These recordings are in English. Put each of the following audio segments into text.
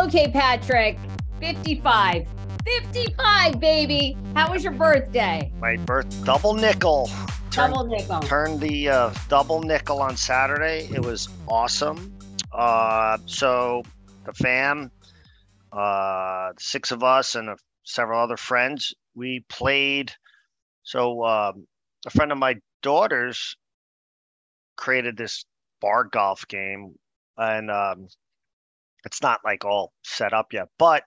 Okay, Patrick, 55. 55, baby. How was your birthday? My double nickel. Turned the double nickel on Saturday. It was awesome. So the fam, six of us and several other friends, we played. So a friend of my daughter's created this bar golf game, and it's not like all set up yet, but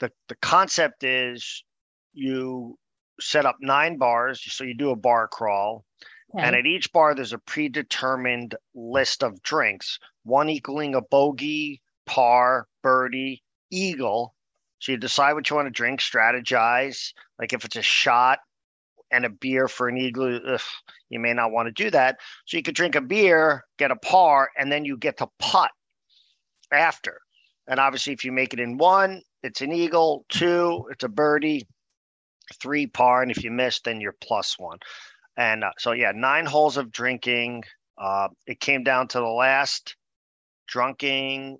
the concept is you set up 9 bars. So you do a bar crawl, okay, and at each bar, there's a predetermined list of drinks, one equaling a bogey, par, birdie, eagle. So you decide what you want to drink, strategize, like if it's a shot and a beer for an eagle, you may not want to do that. So you could drink a beer, get a par, and then you get to putt after. And obviously if you make it in 1, it's an eagle, 2, it's a birdie, 3 par, and if you miss, then you're +1. And so yeah, 9 holes of drinking. It came down to the last drunken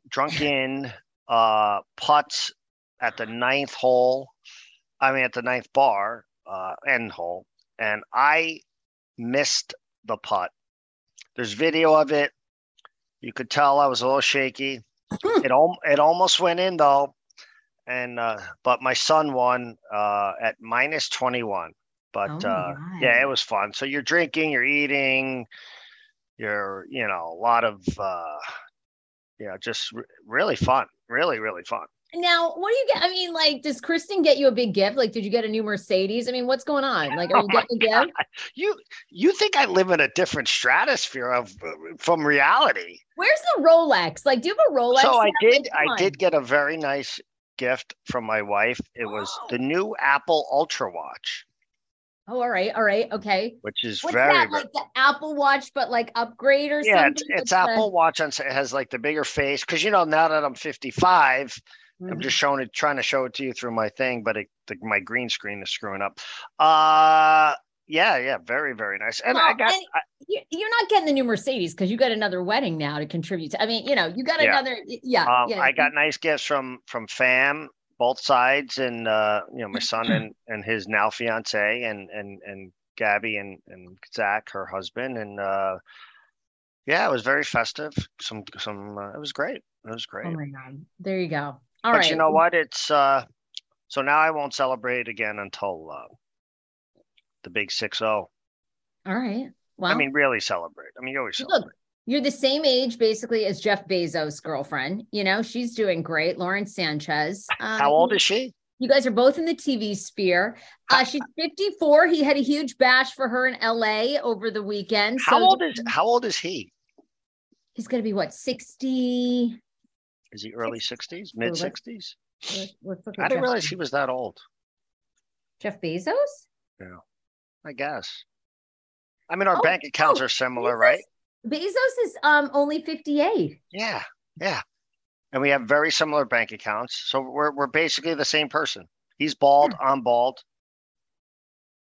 putts at the ninth bar, end hole, and I missed the putt. There's video of it. You could tell I was a little shaky. It almost went in though. And but my son won at -21. But yeah, it was fun. So you're drinking, you're eating, you're a lot of just really fun, really really fun. Now, what do you get? I mean, like, does Kristen get you a big gift? Like, did you get a new Mercedes? I mean, what's going on? Like, are you getting a gift? You think I live in a different stratosphere from reality? Where's the Rolex? Like, do you have a Rolex? So I did get a very nice gift from my wife. It was the new Apple Ultra Watch. Oh, all right, okay. Which is like the Apple Watch, but like upgrade or something? Yeah, it's Apple Watch on. It has like the bigger face because now that I'm 55. I'm just trying to show it to you through my thing, but my green screen is screwing up. Yeah, very, very nice. And you're not getting the new Mercedes because you got another wedding now to contribute to. I mean, you got another. Yeah, I got nice gifts from fam, both sides, and my son and his now fiance, and Gabby and Zach, her husband, and yeah, it was very festive. It was great. Oh my God! There you go. All right. But you know what? It's so now I won't celebrate again until the big 6-0. All right. Well, I mean, really celebrate. I mean, you always celebrate. Look, you're the same age basically as Jeff Bezos' girlfriend. She's doing great. Lauren Sanchez. How old is she? You guys are both in the TV sphere. She's 54. He had a huge bash for her in LA over the weekend. How old is he? He's going to be 60? Is he early 60s, mid 60s? I didn't realize he was that old. Jeff Bezos? Yeah, I guess. I mean, our bank accounts are similar, right? Bezos is only 58. Yeah. And we have very similar bank accounts. So we're basically the same person. He's bald, yeah. I'm bald.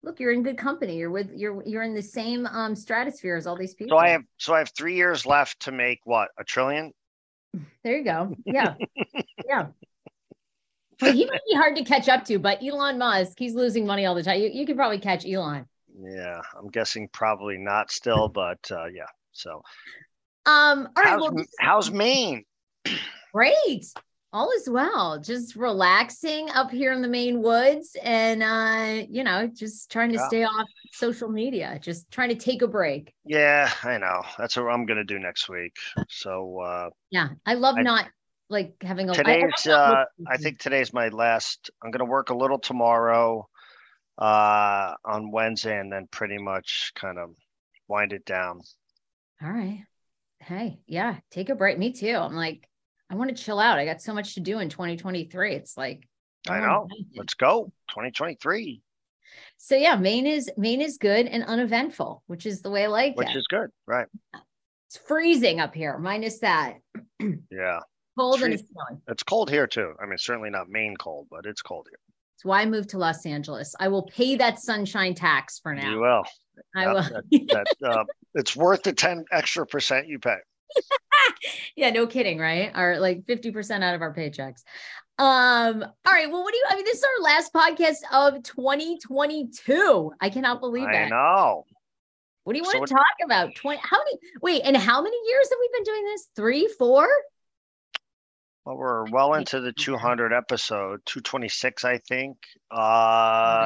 Look, you're in good company. You're in the same stratosphere as all these people. So I have 3 years left to make what? $1 trillion? There you go. Yeah. Yeah. Well, he might be hard to catch up to, but Elon Musk, he's losing money all the time. You could probably catch Elon. Yeah, I'm guessing probably not still, but yeah. So all right, how's Maine? Great. All is well. Just relaxing up here in the Maine woods and, just trying to stay off social media, just trying to take a break. Yeah, I know. That's what I'm going to do next week. So, yeah, I love not like having a today's. I think today's my last. I'm going to work a little tomorrow on Wednesday and then pretty much kind of wind it down. All right. Hey, yeah, take a break. Me too. I'm like, I want to chill out. I got so much to do in 2023. It's like, I know. Let's go 2023. So yeah, Maine is good and uneventful, which is the way I like it. Which is good, right? It's freezing up here, minus that. Yeah. Cold and it's snowing. It's cold here too. I mean, certainly not Maine cold, but it's cold here. That's why I moved to Los Angeles. I will pay that sunshine tax for now. You will. I will. It's worth the 10% extra you pay. Yeah, no kidding, right? Our like 50% out of our paychecks. All right. Well, this is our last podcast of 2022. I cannot believe that. I know. What do you want to talk about? How many years have we been doing this? 3, 4? Well, we're well into the 200 episode, 226, I think. Oh my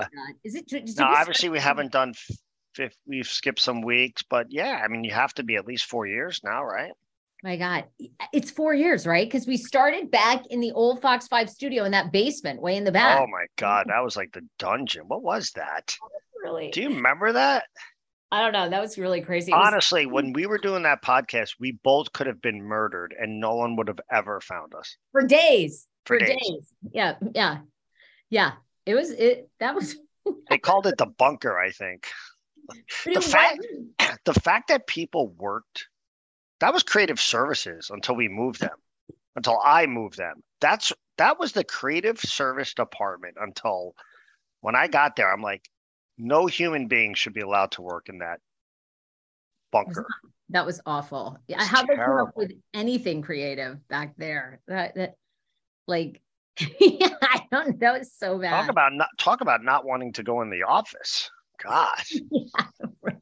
God. Is it? No, obviously we haven't done, we've skipped some weeks, but yeah, I mean, you have to be at least 4 years now, right? My God, it's 4 years, right? Because we started back in the old Fox 5 studio in that basement way in the back. Oh my God, that was like the dungeon. What was that? Really? Do you remember that? I don't know. That was really crazy. Honestly, when we were doing that podcast, we both could have been murdered and no one would have ever found us. For days. Yeah. That was. They called it the bunker, I think. The fact that people worked, that was creative services until I moved them. That was the creative service department until when I got there. I'm like, no human being should be allowed to work in that bunker. That was awful. Yeah, how they come up with anything creative back there? I don't know. It's so bad. Talk about not wanting to go in the office. Gosh, that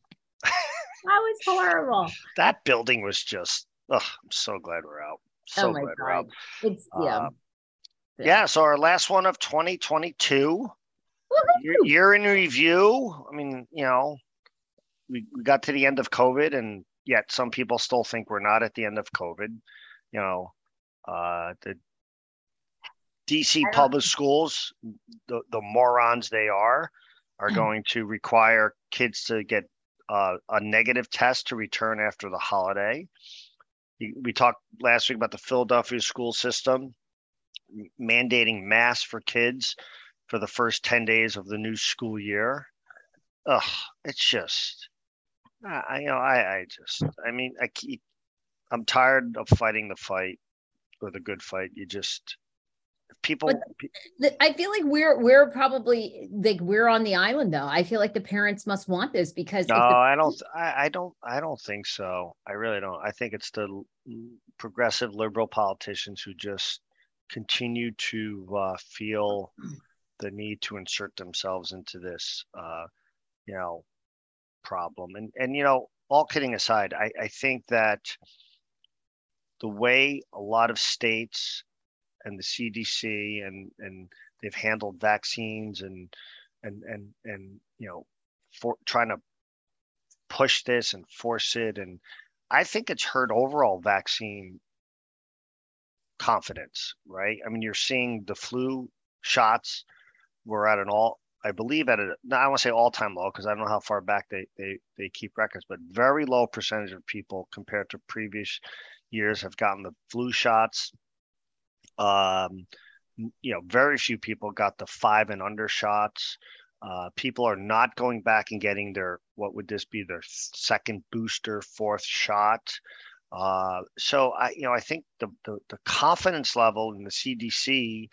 was horrible. That building was just. I'm so glad we're out. We're out. It's yeah. So our last one of 2022. Year in review. I mean, we got to the end of COVID, and yet some people still think we're not at the end of COVID. The DC public schools, the morons they are going to require kids to get a negative test to return after the holiday. We talked last week about the Philadelphia school system mandating masks for kids for the first 10 days of the new school year. It's just, I'm tired of fighting the fight or the good fight. You just, people. I feel like we're probably like, we're on the island though. I feel like the parents must want this because. No, I don't think so. I really don't. I think it's the progressive liberal politicians who just continue to feel the need to insert themselves into this, problem. And all kidding aside, I think that the way a lot of states and the CDC and they've handled vaccines and for trying to push this and force it, and I think it's hurt overall vaccine confidence, right? I mean, you're seeing the flu shots. We're at I won't say all-time low because I don't know how far back they keep records, but very low percentage of people compared to previous years have gotten the flu shots. Very few people got the 5 and under shots. People are not going back and getting their second booster, fourth shot. So I think the confidence level in the CDC,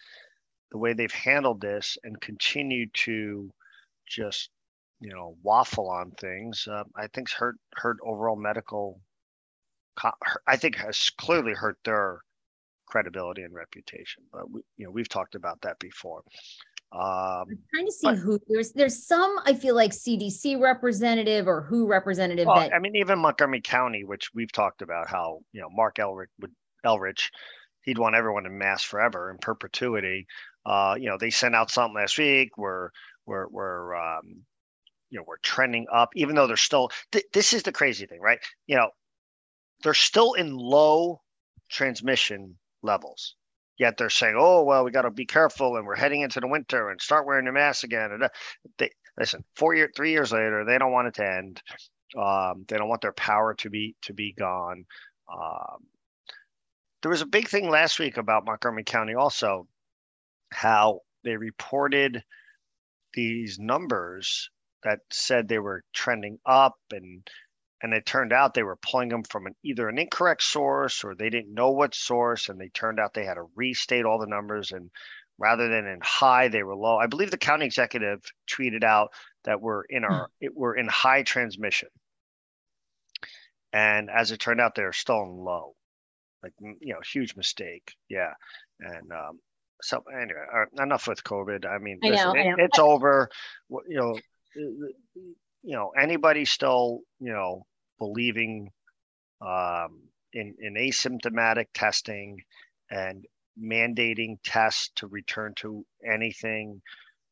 the way they've handled this and continue to just, waffle on things, I think's hurt overall medical. I think has clearly hurt their credibility and reputation. But we've talked about that before. I'm trying to see who there's some, I feel like CDC representative or WHO representative. Well, even Montgomery County, which we've talked about how, Mark Elrich, he'd want everyone in masks forever in perpetuity. They sent out something last week where we're trending up, even though they're still, this is the crazy thing, right? They're still in low transmission levels. Yet they're saying, oh, well, we got to be careful and we're heading into the winter and start wearing the mask again. And they, listen, 3 years later, they don't want it to end. They don't want their power to be gone. There was a big thing last week about Montgomery County also, how they reported these numbers that said they were trending up and it turned out they were pulling them from either an incorrect source or they didn't know what source. And they turned out they had to restate all the numbers. And rather than in high, they were low. I believe the county executive tweeted out that we're in high transmission. And as it turned out, they're still in low. like, you know, huge mistake. Yeah. And so anyway, enough with COVID. I mean, it's over. You know, anybody still, you know, believing in asymptomatic testing and mandating tests to return to anything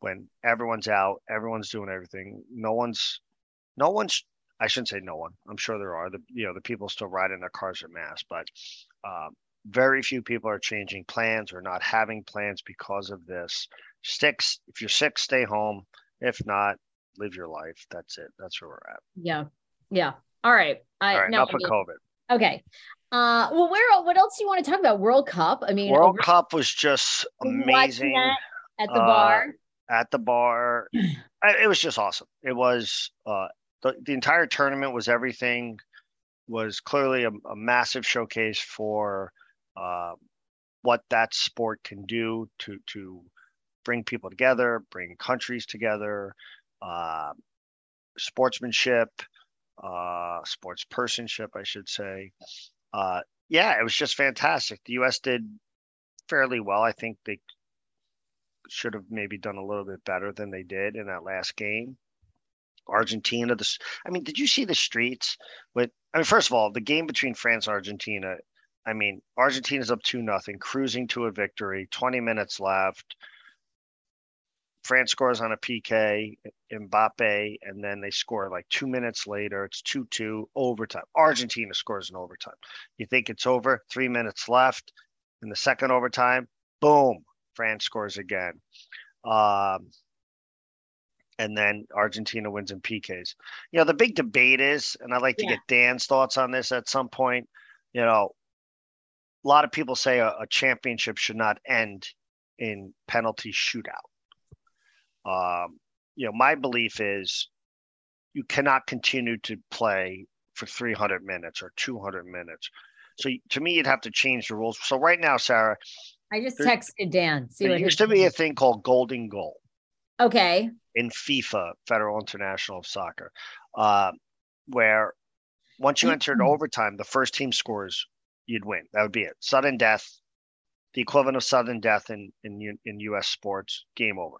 when everyone's out, everyone's doing everything. No one's. I shouldn't say no one. I'm sure there are the people still ride in their cars with masks, but very few people are changing plans or not having plans because of this. If you're sick, stay home. If not, live your life. That's it. That's where we're at. Yeah. Yeah. All right. Enough of COVID. Okay. Well, what else do you want to talk about? World Cup. I mean, World Cup was just amazing. At the bar. It was just awesome. It was, the entire tournament was everything, was clearly a massive showcase for what that sport can do to bring people together, bring countries together, sportsmanship, sportspersonship, I should say. It was just fantastic. The U.S. did fairly well. I think they should have maybe done a little bit better than they did in that last game. Argentina, did you see the streets with, first of all, the game between France and Argentina, Argentina's up 2-0, cruising to a victory, 20 minutes left. France scores on a PK, Mbappe, and then they score like 2 minutes later. It's 2-2, overtime. Argentina scores in overtime. You think it's over, 3 minutes left. In the second overtime, boom, France scores again. And then Argentina wins in PKs. You know, the big debate is, and I'd like to get Dan's thoughts on this at some point, you know, a lot of people say a championship should not end in penalty shootout. You know, my belief is you cannot continue to play for 300 minutes or 200 minutes. So to me, you'd have to change the rules. So right now, Sarah. I just texted Dan. There used to be a thing called golden goal. Okay. In FIFA, Federal International of Soccer, where once you entered overtime, the first team scores, you'd win. That would be it. Sudden death, the equivalent of sudden death in U.S. sports, game over.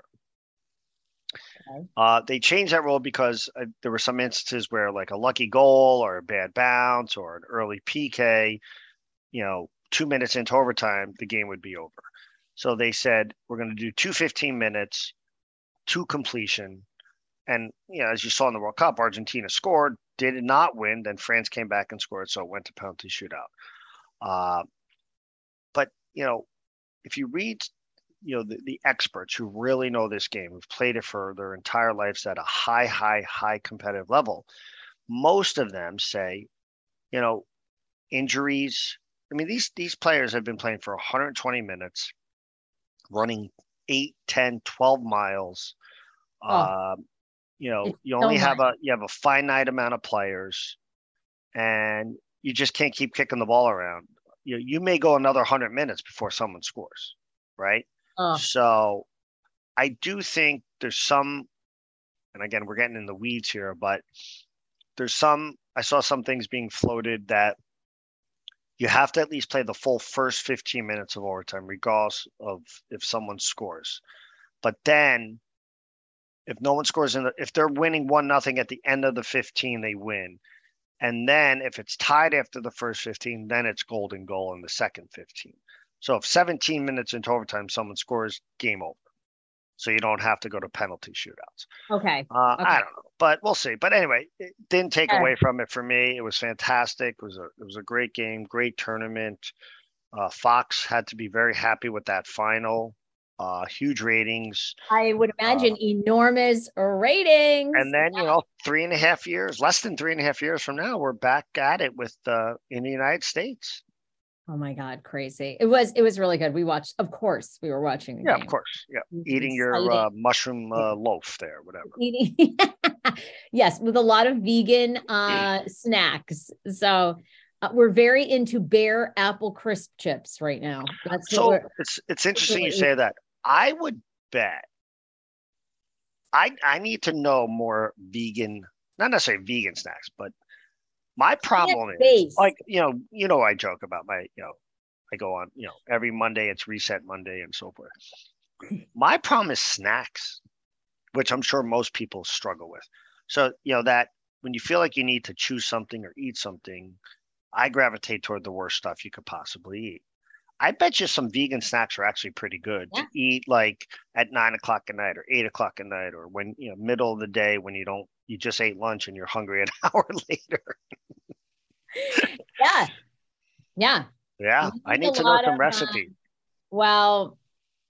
Okay. They changed that rule because there were some instances where, like, a lucky goal or a bad bounce or an early PK, you know, 2 minutes into overtime, the game would be over. So they said, we're going to do 2 15 minutes to completion. And, you know, as you saw in the World Cup, Argentina scored, did not win. Then France came back and scored. So it went to penalty shootout. But, you know, if you read, you know, the experts who really know this game, who've played it for their entire lives at a high, high, high competitive level, most of them say, you know, injuries. I mean, these players have been playing for 120 minutes, running 8, 10, 12 miles. You know, you only have a finite amount of players, and you just can't keep kicking the ball around. You may go another 100 minutes before someone scores, right? So I do think there's some, and again, we're getting in the weeds here, but there's some, I saw some things being floated that you have to at least play the full first 15 minutes of overtime, regardless of if someone scores. But then if no one scores, if they're winning 1-0 at the end of the 15, they win. And then if it's tied after the first 15, then it's golden goal in the second 15. So if 17 minutes into overtime, someone scores, game over. So you don't have to go to penalty shootouts. Okay. I don't know, but we'll see. But anyway, it didn't take away from it for me. It was fantastic. It was a great game, great tournament. Fox had to be very happy with that final. Huge ratings. I would imagine enormous ratings. And then, you know, 3.5 years, less than 3.5 years from now, we're back at it with in the United States. Oh my God, crazy. It was really good. We watched, of course, we were watching the game. Of course. Yeah. Eating your mushroom loaf there, whatever. Yes, with a lot of vegan snacks. So we're very into Bare apple crisp chips right now. It's interesting you say that. I would bet I need to know more vegan, not necessarily vegan snacks, but My problem is, like, I joke about my, I go on, every Monday, it's Reset Monday and so forth. My problem is snacks, which I'm sure most people struggle with. So, that when you feel like you need to choose something or eat something, I gravitate toward the worst stuff you could possibly eat. I bet you some vegan snacks are actually pretty good to eat, like at 9 o'clock at night or 8 o'clock at night, or when, middle of the day when you just ate lunch and you're hungry an hour later. Yeah. I need to know some recipe. Well,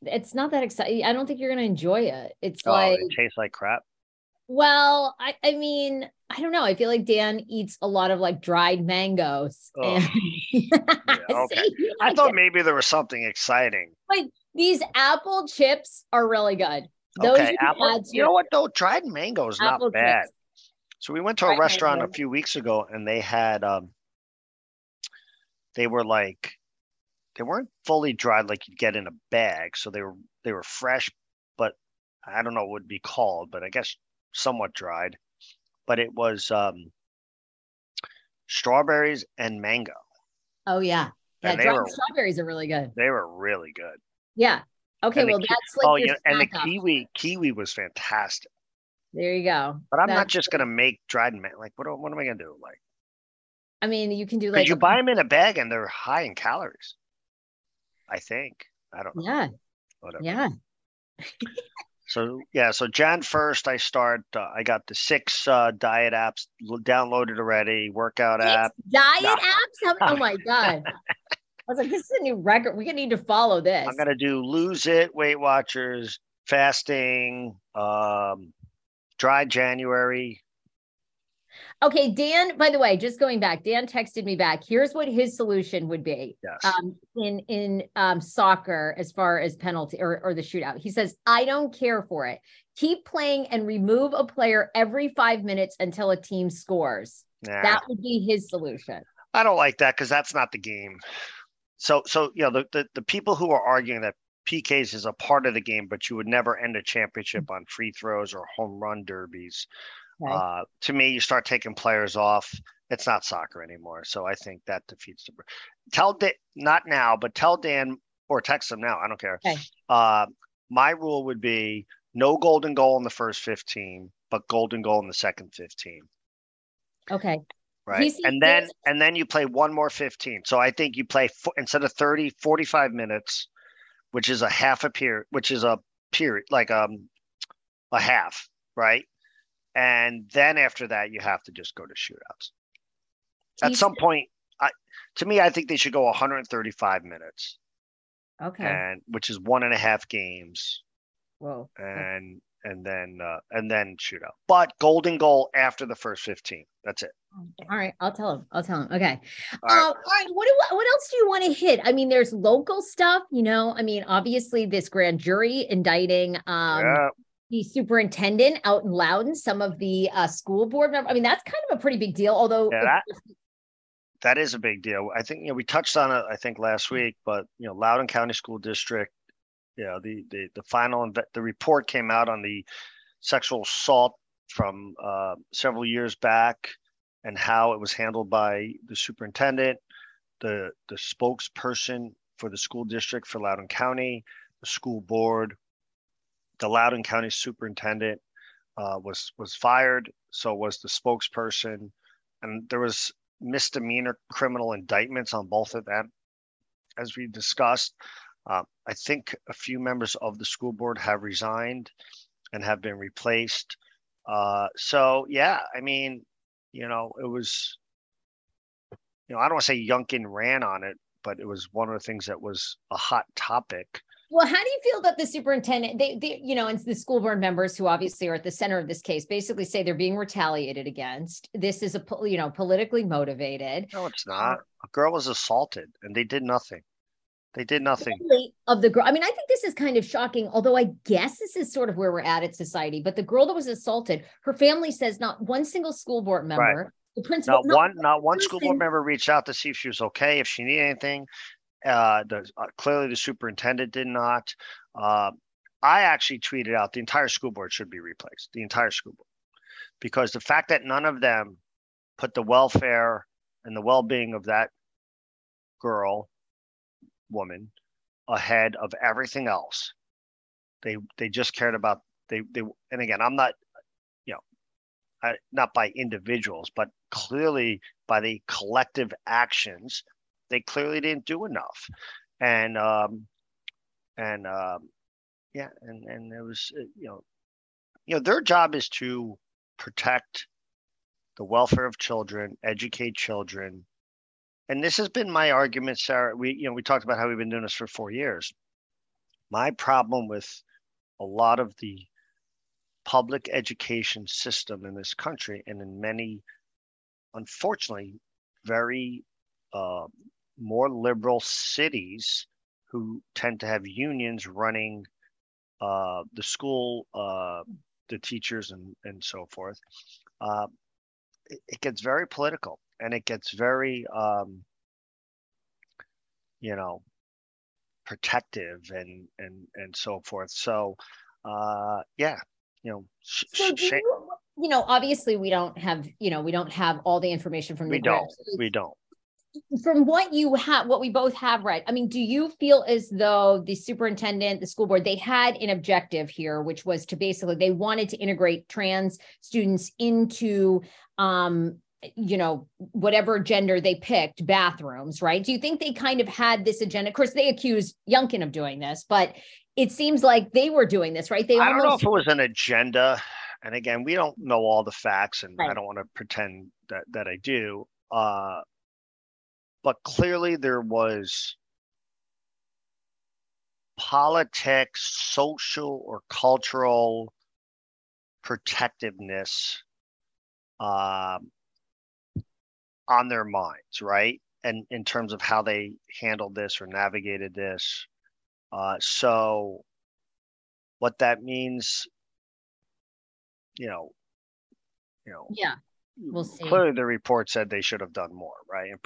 it's not that exciting. I don't think you're going to enjoy it. It's it tastes like crap. Well, I mean, I don't know. I feel like Dan eats a lot of like dried mangoes. I thought maybe there was something exciting. Like these apple chips are really good. Those you know what though? Dried mango is not bad. Chips. So we went to a restaurant a few weeks ago and they had, they were like, they weren't fully dried like you'd get in a bag. So they were fresh, but I don't know what it would be called, but I guess somewhat dried, but it was strawberries and mango. Oh yeah. Yeah, strawberries are really good. They were really good. Yeah. Okay. And that's like and the kiwi was fantastic. There you go. But I'm not just gonna make dried mango. Like what am I gonna do? Like, I mean, you can do like you buy them in a bag and they're high in calories. I think. I don't know. Yeah. Whatever. Yeah. So Jan 1st, I start. I got the 6 diet apps downloaded already. Workout app. Diet apps? Oh my God. I was like, this is a new record. We're going to need to follow this. I'm going to do Lose It, Weight Watchers, fasting, dry January. Okay, Dan, by the way, just going back, Dan texted me back. Here's what his solution would be in soccer as far as penalty or the shootout. He says, I don't care for it. Keep playing and remove a player every 5 minutes until a team scores. Nah. That would be his solution. I don't like that because that's not the game. So the people who are arguing that PKs is a part of the game, but you would never end a championship on free throws or home run derbies. Okay. To me, you start taking players off. It's not soccer anymore. So I think that defeats the not now, but tell Dan or text him now. I don't care. Okay. My rule would be no golden goal in the first 15, but golden goal in the second 15. Okay. Right. And then you play one more 15. So I think you play instead of 30, 45 minutes, which is a period, like a half, right? And then after that, you have to just go to shootouts. At some point, I think they should go 135 minutes. Okay. And which is 1.5 games. Whoa. And then shootout. But golden goal after the first 15. That's it. All right. I'll tell him. Okay. All right. What else do you want to hit? I mean, there's local stuff, I mean, obviously this grand jury indicting, the superintendent out in Loudoun, some of the school board members. I mean, that's kind of a pretty big deal, although that is a big deal. I think, we touched on it, I think last week, but, Loudoun County School District, the final, the report came out on the sexual assault from several years back and how it was handled by the superintendent, the spokesperson for the school district for Loudoun County, the school board. The Loudoun County superintendent was fired. So was the spokesperson, and there was misdemeanor criminal indictments on both of them, as we discussed. I think a few members of the school board have resigned and have been replaced. I mean, it was, I don't want to say Youngkin ran on it, but it was one of the things that was a hot topic. Well, how do you feel about the superintendent? They and the school board members who obviously are at the center of this case basically say they're being retaliated against. This is politically motivated. No, it's not. A girl was assaulted and they did nothing. Of the girl. I mean, I think this is kind of shocking, although I guess this is sort of where we're at society. But the girl that was assaulted, her family says not one single school board member, the principal. Not one school board member reached out to see if she was okay, if she needed anything. Clearly the superintendent did not. I actually tweeted out the entire school board should be replaced, because the fact that none of them put the welfare and the well-being of that woman ahead of everything else. They just cared about they and again, I'm not, not by individuals, but clearly by the collective actions, they clearly didn't do enough. And it was, their job is to protect the welfare of children, educate children. And this has been my argument, Sarah. We talked about how we've been doing this for 4 years. My problem with a lot of the public education system in this country, and in many, unfortunately, very more liberal cities who tend to have unions running the school, the teachers, and so forth, it gets very political. And it gets very, protective and so forth. So, obviously we don't have all the information from the we don't. From what you have, what we both have, right? I mean, do you feel as though the superintendent, the school board, they had an objective here, which was to basically, they wanted to integrate trans students into, whatever gender they picked, bathrooms, right? Do you think they kind of had this agenda? Of course, they accused Youngkin of doing this, but it seems like they were doing this, right? I don't know if it was an agenda. And again, we don't know all the facts, and right. I don't want to pretend that I do. But clearly there was politics, social or cultural protectiveness, on their minds, right? And in terms of how they handled this or navigated this. So what that means, yeah, we'll see. Clearly the report said they should have done more, right? And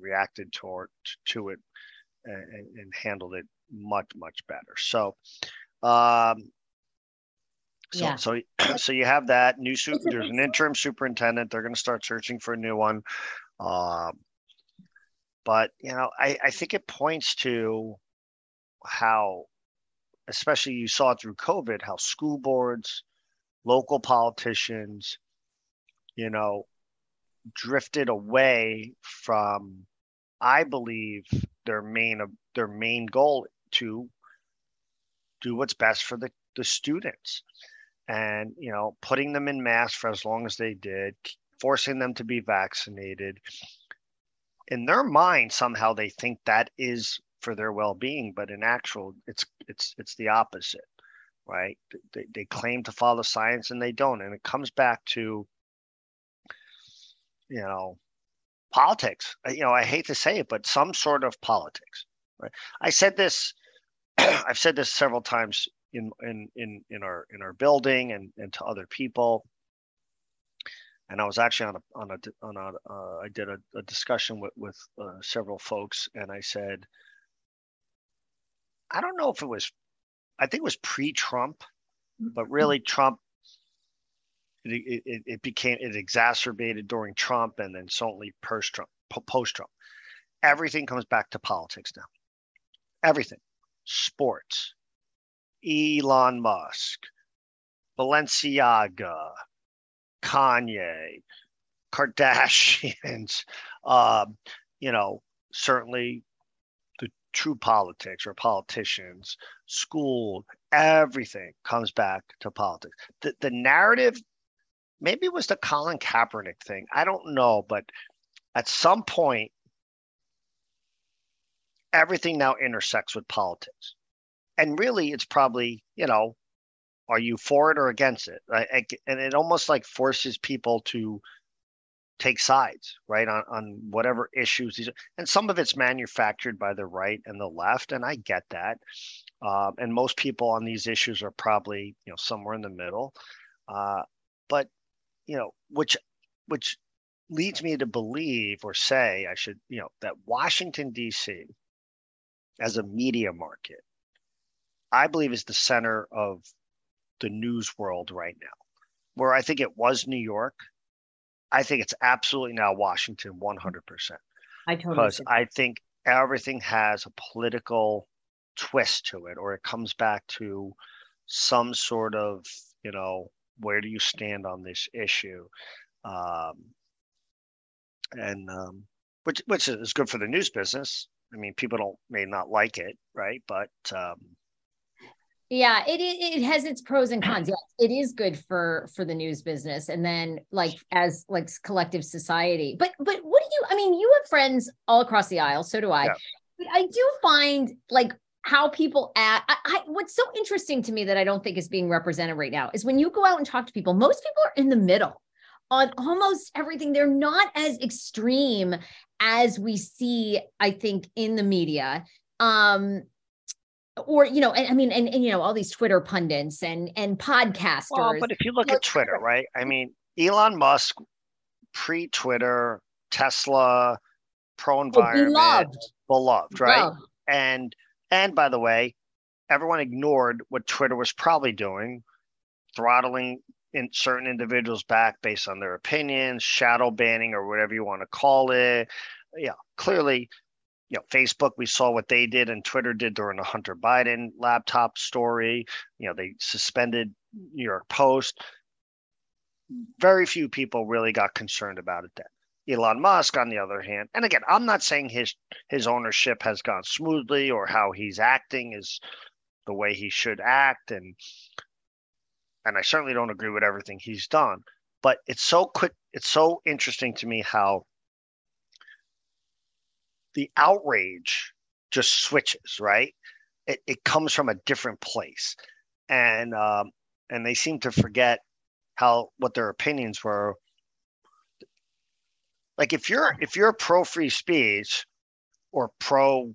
reacted to it and handled it much, much better. So you have that new there's an interim superintendent. They're going to start searching for a new one. I think it points to how, especially you saw it through COVID, how school boards, local politicians, drifted away from, I believe, their main goal to do what's best for the students, and putting them in masks for as long as they did, forcing them to be vaccinated. In their mind, somehow they think that is for their well-being, but in actual, it's the opposite, right? They claim to follow science and they don't, and it comes back to politics. I hate to say it, but some sort of politics, right? I've said this several times in our building and to other people, and I was actually I did a discussion with several folks, and I said, I don't know if it was, I think it was pre-Trump, but really Trump, it exacerbated during Trump, and then certainly post-Trump. Everything comes back to politics now. Everything, sports, Elon Musk, Balenciaga, Kanye, Kardashians, certainly the true politics or politicians, school, everything comes back to politics. The narrative, maybe it was the Colin Kaepernick thing, I don't know, but at some point, everything now intersects with politics. And really, it's probably, are you for it or against it? And it almost like forces people to take sides, right, on whatever issues these are. And some of it's manufactured by the right and the left, and I get that. And most people on these issues are probably, somewhere in the middle. Which leads me to believe or say I should, that Washington, D.C., as a media market, I believe is the center of the news world right now, where I think it was New York, I think it's absolutely now Washington 100%. I totally agree. Because I think everything has a political twist to it, or it comes back to some sort of, you know, where do you stand on this issue? Which is good for the news business. I mean, people may not like it, right? But yeah, it has its pros and cons. Yes, it is good for the news business, and then as collective society. But what do you? I mean, you have friends all across the aisle. So do I. Yeah. But I do find how people what's so interesting to me that I don't think is being represented right now is when you go out and talk to people, most people are in the middle on almost everything. They're not as extreme as we see, I think, in the media. All these Twitter pundits and podcasters. Well, but if you look at Twitter, right? I mean, Elon Musk, pre-Twitter, Tesla, pro-environment, beloved, right? Loved. And by the way, everyone ignored what Twitter was probably doing, throttling in certain individuals back based on their opinions, shadow banning, or whatever you want to call it. Yeah, clearly, you know, Facebook, we saw what they did and Twitter did during the Hunter Biden laptop story. You know, they suspended New York Post. Very few people really got concerned about it then. Elon Musk, on the other hand, and again, I'm not saying his ownership has gone smoothly or how he's acting is the way he should act, and I certainly don't agree with everything he's done. But it's so quick, it's so interesting to me how the outrage just switches, right? It comes from a different place, and they seem to forget what their opinions were. Like if you're pro free speech or pro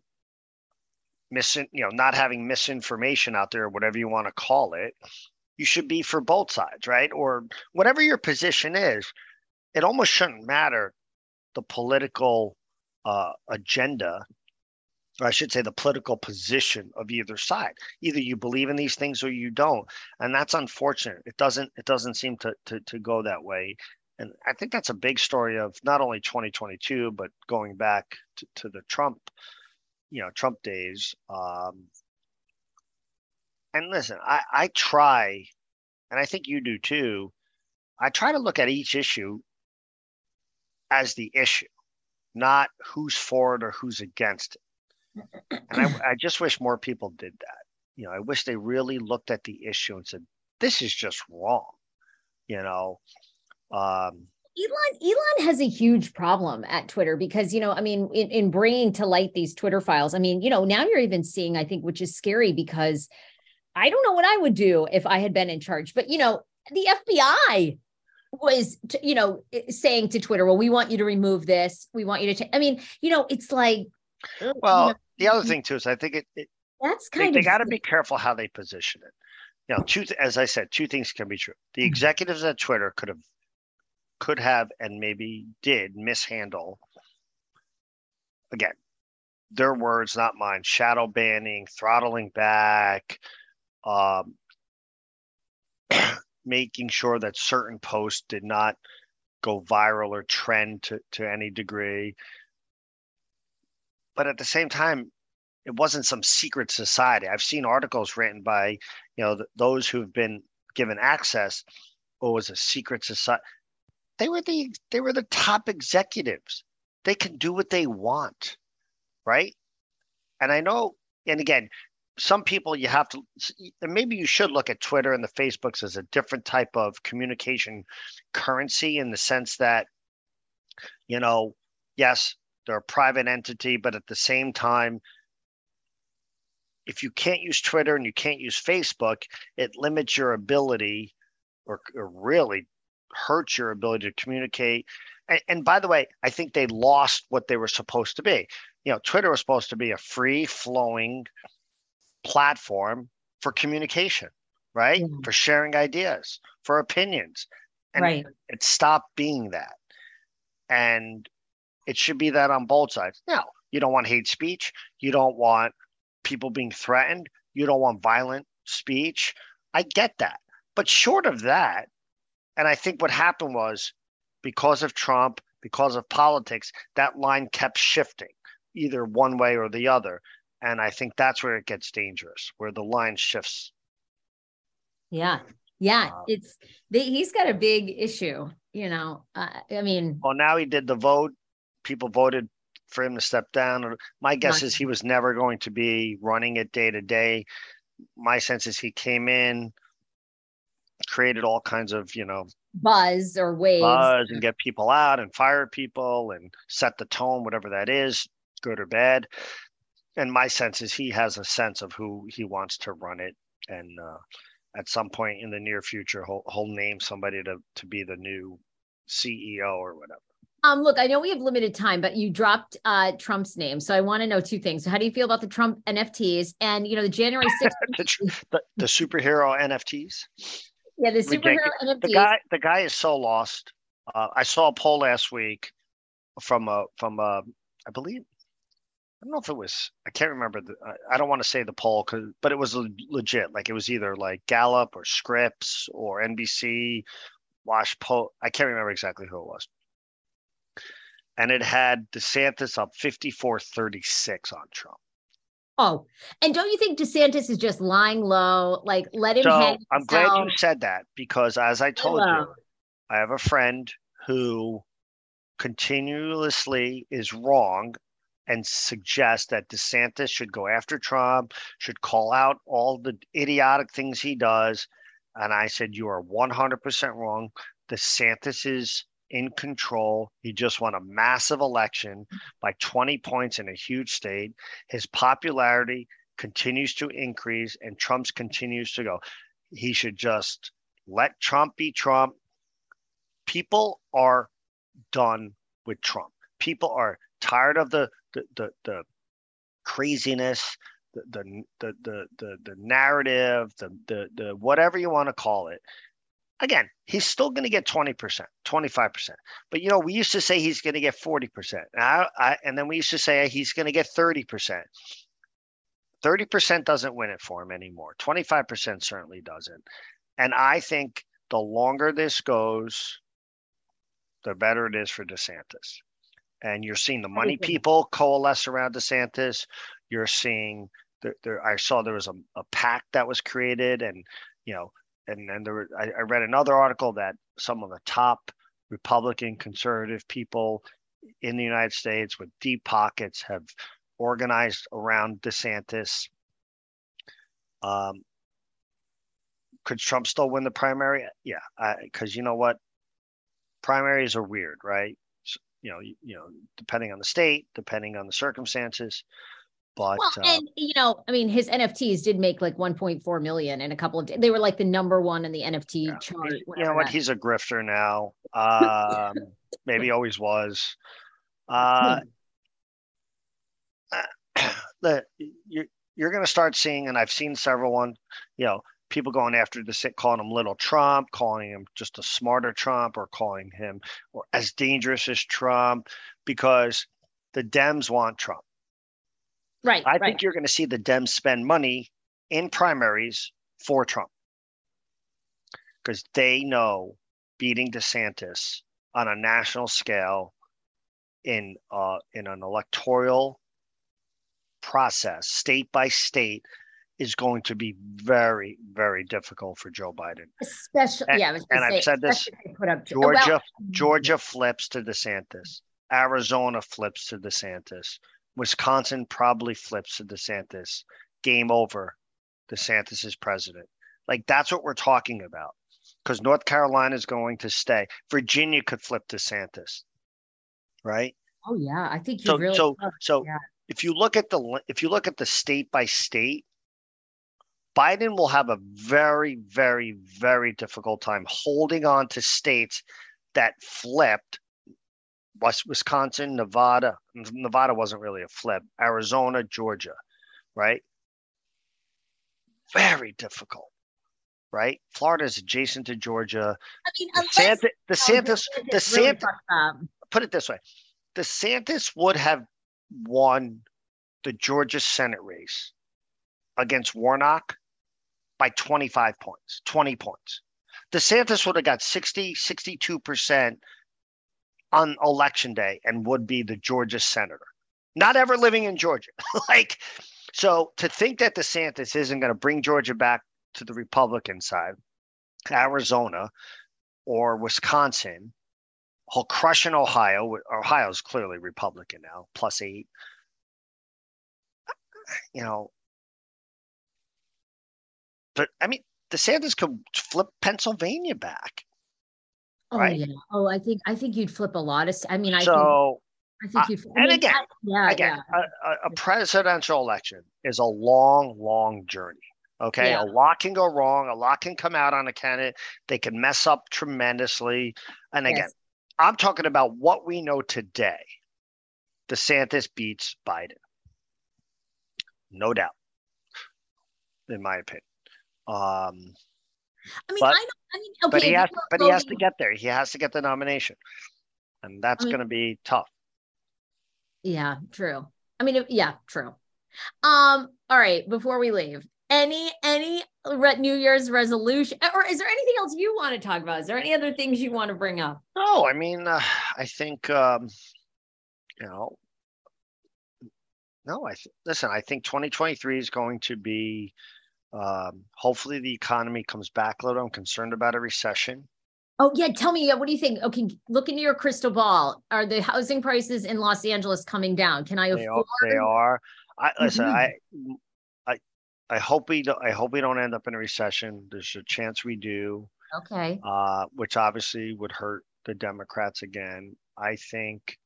not having misinformation out there, whatever you want to call it, you should be for both sides, right? Or whatever your position is, it almost shouldn't matter the political agenda, or I should say the political position of either side. Either you believe in these things or you don't, and that's unfortunate. It doesn't seem to go that way. And I think that's a big story of not only 2022, but going back to the Trump days. And listen, I try, and I think you do too, I try to look at each issue as the issue, not who's for it or who's against it. And I just wish more people did that. You know, I wish they really looked at the issue and said, this is just wrong, you know. Elon has a huge problem at Twitter because, you know, I mean, in bringing to light these Twitter files, I mean, you know, now you're even seeing, I think, which is scary because I don't know what I would do if I had been in charge, but, you know, the FBI was, you know, saying to Twitter, well, we want you to remove this. We want you to I mean, you know, it's like. Well, you know, the other thing, too, is I think they got to be careful how they position it. You know, as I said, two things can be true. The executives at Twitter could have and maybe did mishandle, again, their words, not mine, shadow banning, throttling back, making sure that certain posts did not go viral or trend to any degree. But at the same time, it wasn't some secret society. I've seen articles written by, you know, those who've been given access, or was a secret society. They were the top executives. They can do what they want, right? And I know, and again, some people you have to, and maybe you should look at Twitter and the Facebooks as a different type of communication currency in the sense that, you know, yes, they're a private entity, but at the same time, if you can't use Twitter and you can't use Facebook, it limits your ability or really hurt your ability to communicate. And by the way, I think they lost what they were supposed to be. You know, Twitter was supposed to be a free-flowing platform for communication, right? Mm-hmm. For sharing ideas, for opinions. And right. It stopped being that. And it should be that on both sides. Now, you don't want hate speech. You don't want people being threatened. You don't want violent speech. I get that. But short of that, and I think what happened was because of Trump, because of politics, that line kept shifting either one way or the other. And I think that's where it gets dangerous, where the line shifts. Yeah. Yeah. He's got a big issue, you know, I mean. Well, now he did the vote. People voted for him to step down. My guess is he was never going to be running it day to day. My sense is he came in, created all kinds of, you know, buzz or waves. Buzz and get people out and fire people and set the tone, whatever that is, good or bad. And my sense is he has a sense of who he wants to run it. And at some point in the near future, he'll name somebody to be the new CEO or whatever. Look, I know we have limited time, but you dropped Trump's name. So I want to know two things. So how do you feel about the Trump NFTs and, you know, the January 6th? the superhero NFTs? Yeah, the superhero NFTs. The guy is so lost. I saw a poll last week from I believe, I don't know if it was, I can't remember. I don't want to say the poll, but it was legit. Like it was either like Gallup or Scripps or NBC, I can't remember exactly who it was. And it had DeSantis up 54-36 on Trump. Oh, and don't you think DeSantis is just lying low? Like, let him hang. I'm glad you said that, because as I told you, I have a friend who continuously is wrong and suggests that DeSantis should go after Trump, should call out all the idiotic things he does. And I said, you are 100% wrong. DeSantis is in control. He just won a massive election by 20 points in a huge state. His popularity continues to increase and Trump's continues to go. He should just let Trump be Trump. People are done with Trump. People are tired of the craziness, the narrative, the whatever you want to call it. Again, he's still going to get 20%, 25%. But, you know, we used to say he's going to get 40%. And then we used to say he's going to get 30%. 30% doesn't win it for him anymore. 25% certainly doesn't. And I think the longer this goes, the better it is for DeSantis. And you're seeing the money people coalesce around DeSantis. You're seeing I saw there was a pact that was created and, you know, and then I read another article that some of the top Republican conservative people in the United States with deep pockets have organized around DeSantis. Could Trump still win the primary? Yeah, because you know what? Primaries are weird, right? So, you know, depending on the state, depending on the circumstances. But, and you know, I mean, his NFTs did make like 1.4 million in a couple of days. They were like the number one in the NFT chart. You know what? He's a grifter now. Maybe always was. You're going to start seeing, and I've seen several ones, you know, people going after calling him little Trump, calling him just a smarter Trump, or calling him or as dangerous as Trump, because the Dems want Trump. Right. I think you're going to see the Dems spend money in primaries for Trump because they know beating DeSantis on a national scale in an electoral process, state by state, is going to be very, very difficult for Joe Biden. Especially, I've said this: Georgia flips to DeSantis, Arizona flips to DeSantis. Wisconsin probably flips to DeSantis. Game over. DeSantis is president. Like, that's what we're talking about. Because North Carolina is going to stay. Virginia could flip DeSantis, right? Oh yeah, I think you really. So if you look at the state by state, Biden will have a very, very, very difficult time holding on to states that flipped. Wisconsin, Nevada. Nevada wasn't really a flip. Arizona, Georgia, right? Very difficult, right? Florida is adjacent to Georgia. I mean, DeSantis, put it this way. DeSantis would have won the Georgia Senate race against Warnock by 25 points, 20 points. DeSantis would have got 60, 62%. on election day and would be the Georgia senator, not ever living in Georgia. Like, so to think that DeSantis isn't going to bring Georgia back to the Republican side, Arizona or Wisconsin, he'll crush in Ohio. Ohio's clearly Republican now, +8. You know, but I mean, DeSantis could flip Pennsylvania back. Oh, right? Yeah. Oh, I think you'd flip a lot of. I mean, a presidential election is a long, long journey. Okay, yeah. A lot can go wrong. A lot can come out on a candidate. They can mess up tremendously. And again, yes. I'm talking about what we know today. DeSantis beats Biden, no doubt, in my opinion. But he has to get there. He has to get the nomination, and that's going to be tough. Yeah, true. I mean, yeah, true. All right. Before we leave, any New Year's resolution, or is there anything else you want to talk about? Is there any other things you want to bring up? No, I mean, I think you know. No, listen. I think 2023 is going to be. Hopefully the economy comes back a little. I'm concerned about a recession. Oh yeah. Tell me, what do you think? Okay. Look into your crystal ball. Are the housing prices in Los Angeles coming down? Can I afford? They are. Listen, mm-hmm. I hope we don't end up in a recession. There's a chance we do. Okay. Which obviously would hurt the Democrats again. I think,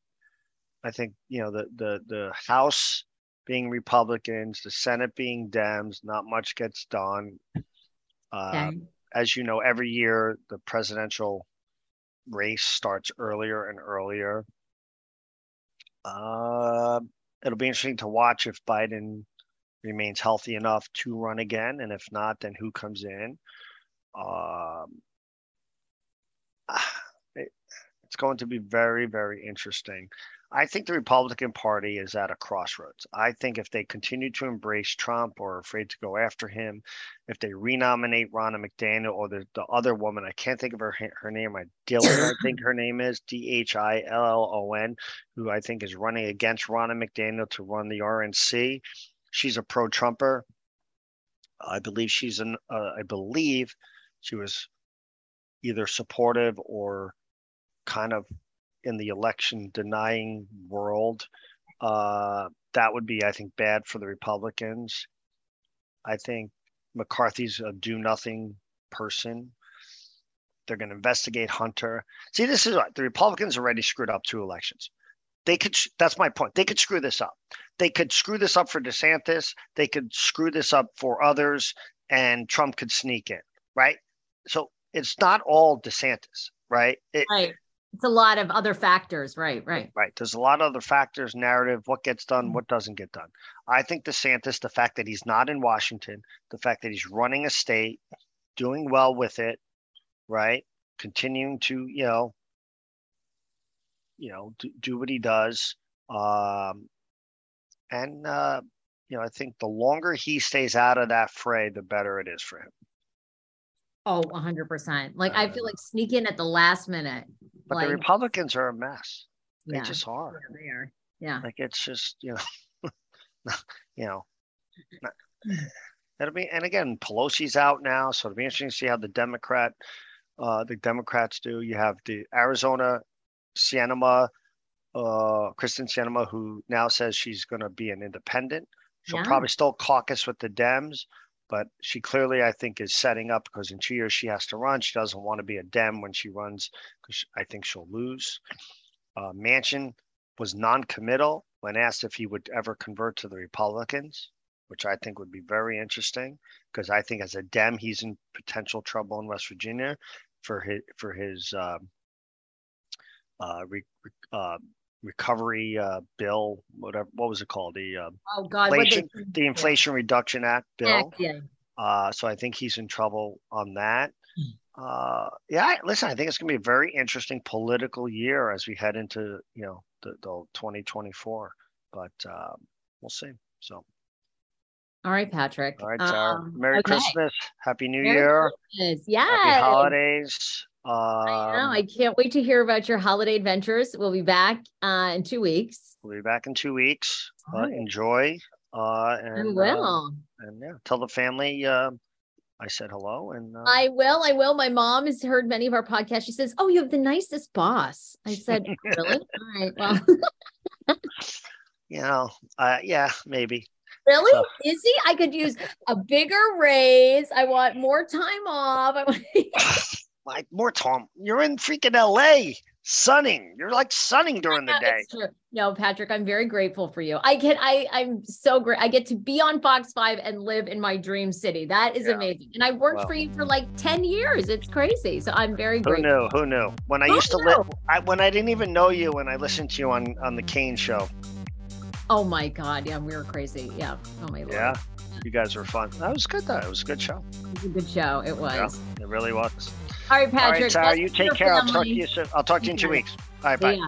you know, the House being Republicans, the Senate being Dems, not much gets done. Okay. As you know, every year, the presidential race starts earlier and earlier. It'll be interesting to watch if Biden remains healthy enough to run again. And if not, then who comes in? It's going to be very, very interesting. I think the Republican Party is at a crossroads. I think if they continue to embrace Trump or are afraid to go after him, if they renominate Ronna McDaniel or the other woman, I can't think of her name, Dhillon, I think her name is, Dhillon, who I think is running against Ronna McDaniel to run the RNC. She's a pro-Trumper. I believe she was either supportive or kind of in the election denying world. That would be, I think, bad for the Republicans. I think McCarthy's a do nothing person. They're going to investigate Hunter. See, this is what the Republicans already screwed up 2 elections. That's my point. They could screw this up. They could screw this up for DeSantis. They could screw this up for others, and Trump could sneak in. Right. So it's not all DeSantis. Right. It's a lot of other factors, right. There's a lot of other factors, narrative, what gets done, what doesn't get done. I think DeSantis, the fact that he's not in Washington, the fact that he's running a state, doing well with it, right, continuing to, do what he does. I think the longer he stays out of that fray, the better it is for him. Oh, 100%. Like, I feel like sneak in at the last minute. But the Republicans are a mess. They just are. Yeah, they are. Yeah. Like, it's just, it'll be, and again, Pelosi's out now. So it'll be interesting to see how the Democrats do. You have the Arizona Sinema, Kristen Sinema, who now says she's going to be an independent. She'll probably still caucus with the Dems. But she clearly, I think, is setting up because in 2 years she has to run. She doesn't want to be a Dem when she runs because I think she'll lose. Manchin was non-committal when asked if he would ever convert to the Republicans, which I think would be very interesting because I think as a Dem, he's in potential trouble in West Virginia for his recovery bill, whatever, what was it called? The Inflation Reduction Act bill. Yeah. So I think he's in trouble on that. Listen, I think it's going to be a very interesting political year as we head into, the 2024, but we'll see. So. All right, Patrick. All right, Sarah. Merry Christmas. Happy New Year. Christmas. Yeah. Happy holidays. I know. I can't wait to hear about your holiday adventures. We'll be back in 2 weeks. We'll be back in 2 weeks. Enjoy. And yeah, tell the family I said hello. And I will. I will. My mom has heard many of our podcasts. She says, "Oh, you have the nicest boss." I said, "Really? All right. Well, you know, yeah, maybe." Really? So. Is he? I could use a bigger raise. I want more time off. Like more Tom, you're in freaking LA sunning. You're like sunning during the day. It's true. No, Patrick, I'm very grateful for you. I'm so great. I get to be on Fox 5 and live in my dream city. That is amazing. And I worked for you for like 10 years. It's crazy. So I'm very grateful. Who knew? When I used to live, when I didn't even know you, and I listened to you on the Kane show. Oh my God. Yeah. We were crazy. Yeah. Oh my Lord. Yeah. You guys were fun. That was good though. It was a good show. It was a good show. It was. Yeah, it really was. All right, Patrick. All right, Tara, you take care. I'll talk to you soon. I'll talk to you in 2 weeks. All right, bye. Yeah.